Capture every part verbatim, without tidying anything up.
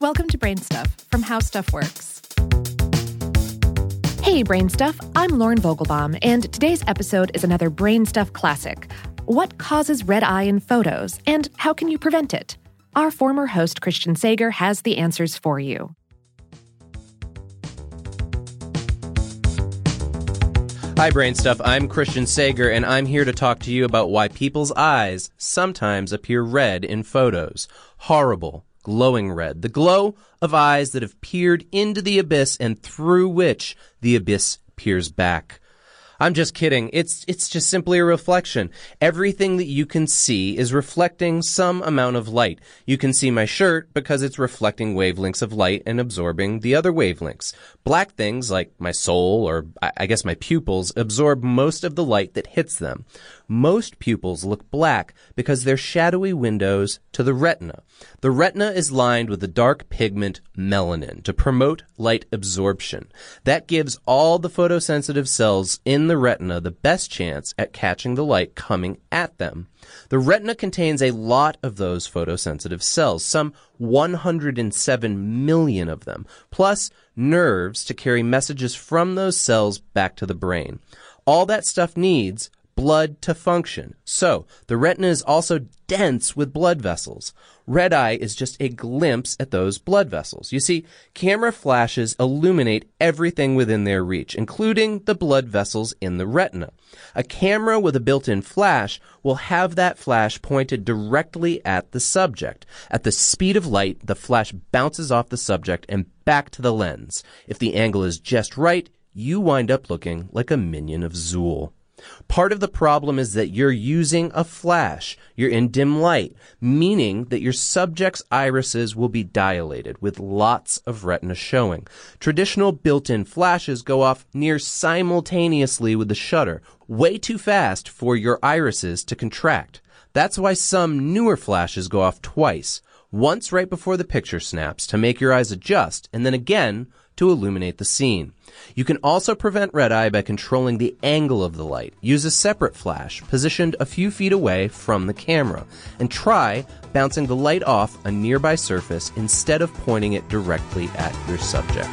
Welcome to BrainStuff from How Stuff Works. Hey, BrainStuff. I'm Lauren Vogelbaum, and today's episode is another BrainStuff classic. What causes red eye in photos, and how can you prevent it? Our former host, Christian Sager, has the answers for you. Hi, BrainStuff. I'm Christian Sager, and I'm here to talk to you about why people's eyes sometimes appear red in photos. Horrible, glowing red. The glow of eyes that have peered into the abyss and through which the abyss peers back. I'm just kidding. It's it's just simply a reflection. Everything that you can see is reflecting some amount of light. You can see my shirt because it's reflecting wavelengths of light and absorbing the other wavelengths. Black things like my soul or I guess my pupils absorb most of the light that hits them. Most pupils look black because they're shadowy windows to the retina. The retina is lined with the dark pigment melanin to promote light absorption. That gives all the photosensitive cells in the the retina the best chance at catching the light coming at them. The retina contains a lot of those photosensitive cells, some one hundred seven million of them, plus nerves to carry messages from those cells back to the brain. All that stuff needs blood to function. So the retina is also dense with blood vessels. Red eye is just a glimpse at those blood vessels. You see, camera flashes illuminate everything within their reach, including the blood vessels in the retina. A camera with a built-in flash will have that flash pointed directly at the subject. At the speed of light, the flash bounces off the subject and back to the lens. If the angle is just right, you wind up looking like a minion of Zool. Part of the problem is that you're using a flash. You're in dim light, meaning that your subject's irises will be dilated with lots of retina showing. Traditional built-in flashes go off near simultaneously with the shutter, way too fast for your irises to contract. That's why some newer flashes go off twice, once right before the picture snaps to make your eyes adjust, and then again to illuminate the scene. You can also prevent red eye by controlling the angle of the light. Use a separate flash positioned a few feet away from the camera and try bouncing the light off a nearby surface instead of pointing it directly at your subject.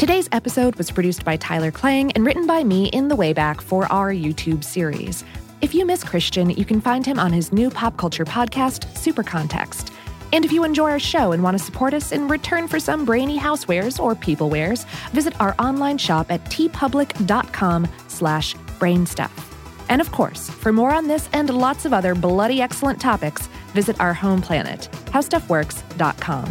Today's episode was produced by Tyler Klang and written by me in the Wayback for our YouTube series. If you miss Christian, you can find him on his new pop culture podcast, Super Context. And if you enjoy our show and want to support us in return for some brainy housewares or peoplewares, visit our online shop at teepublic.com slash brainstuff. And of course, for more on this and lots of other bloody excellent topics, visit our home planet, how stuff works dot com.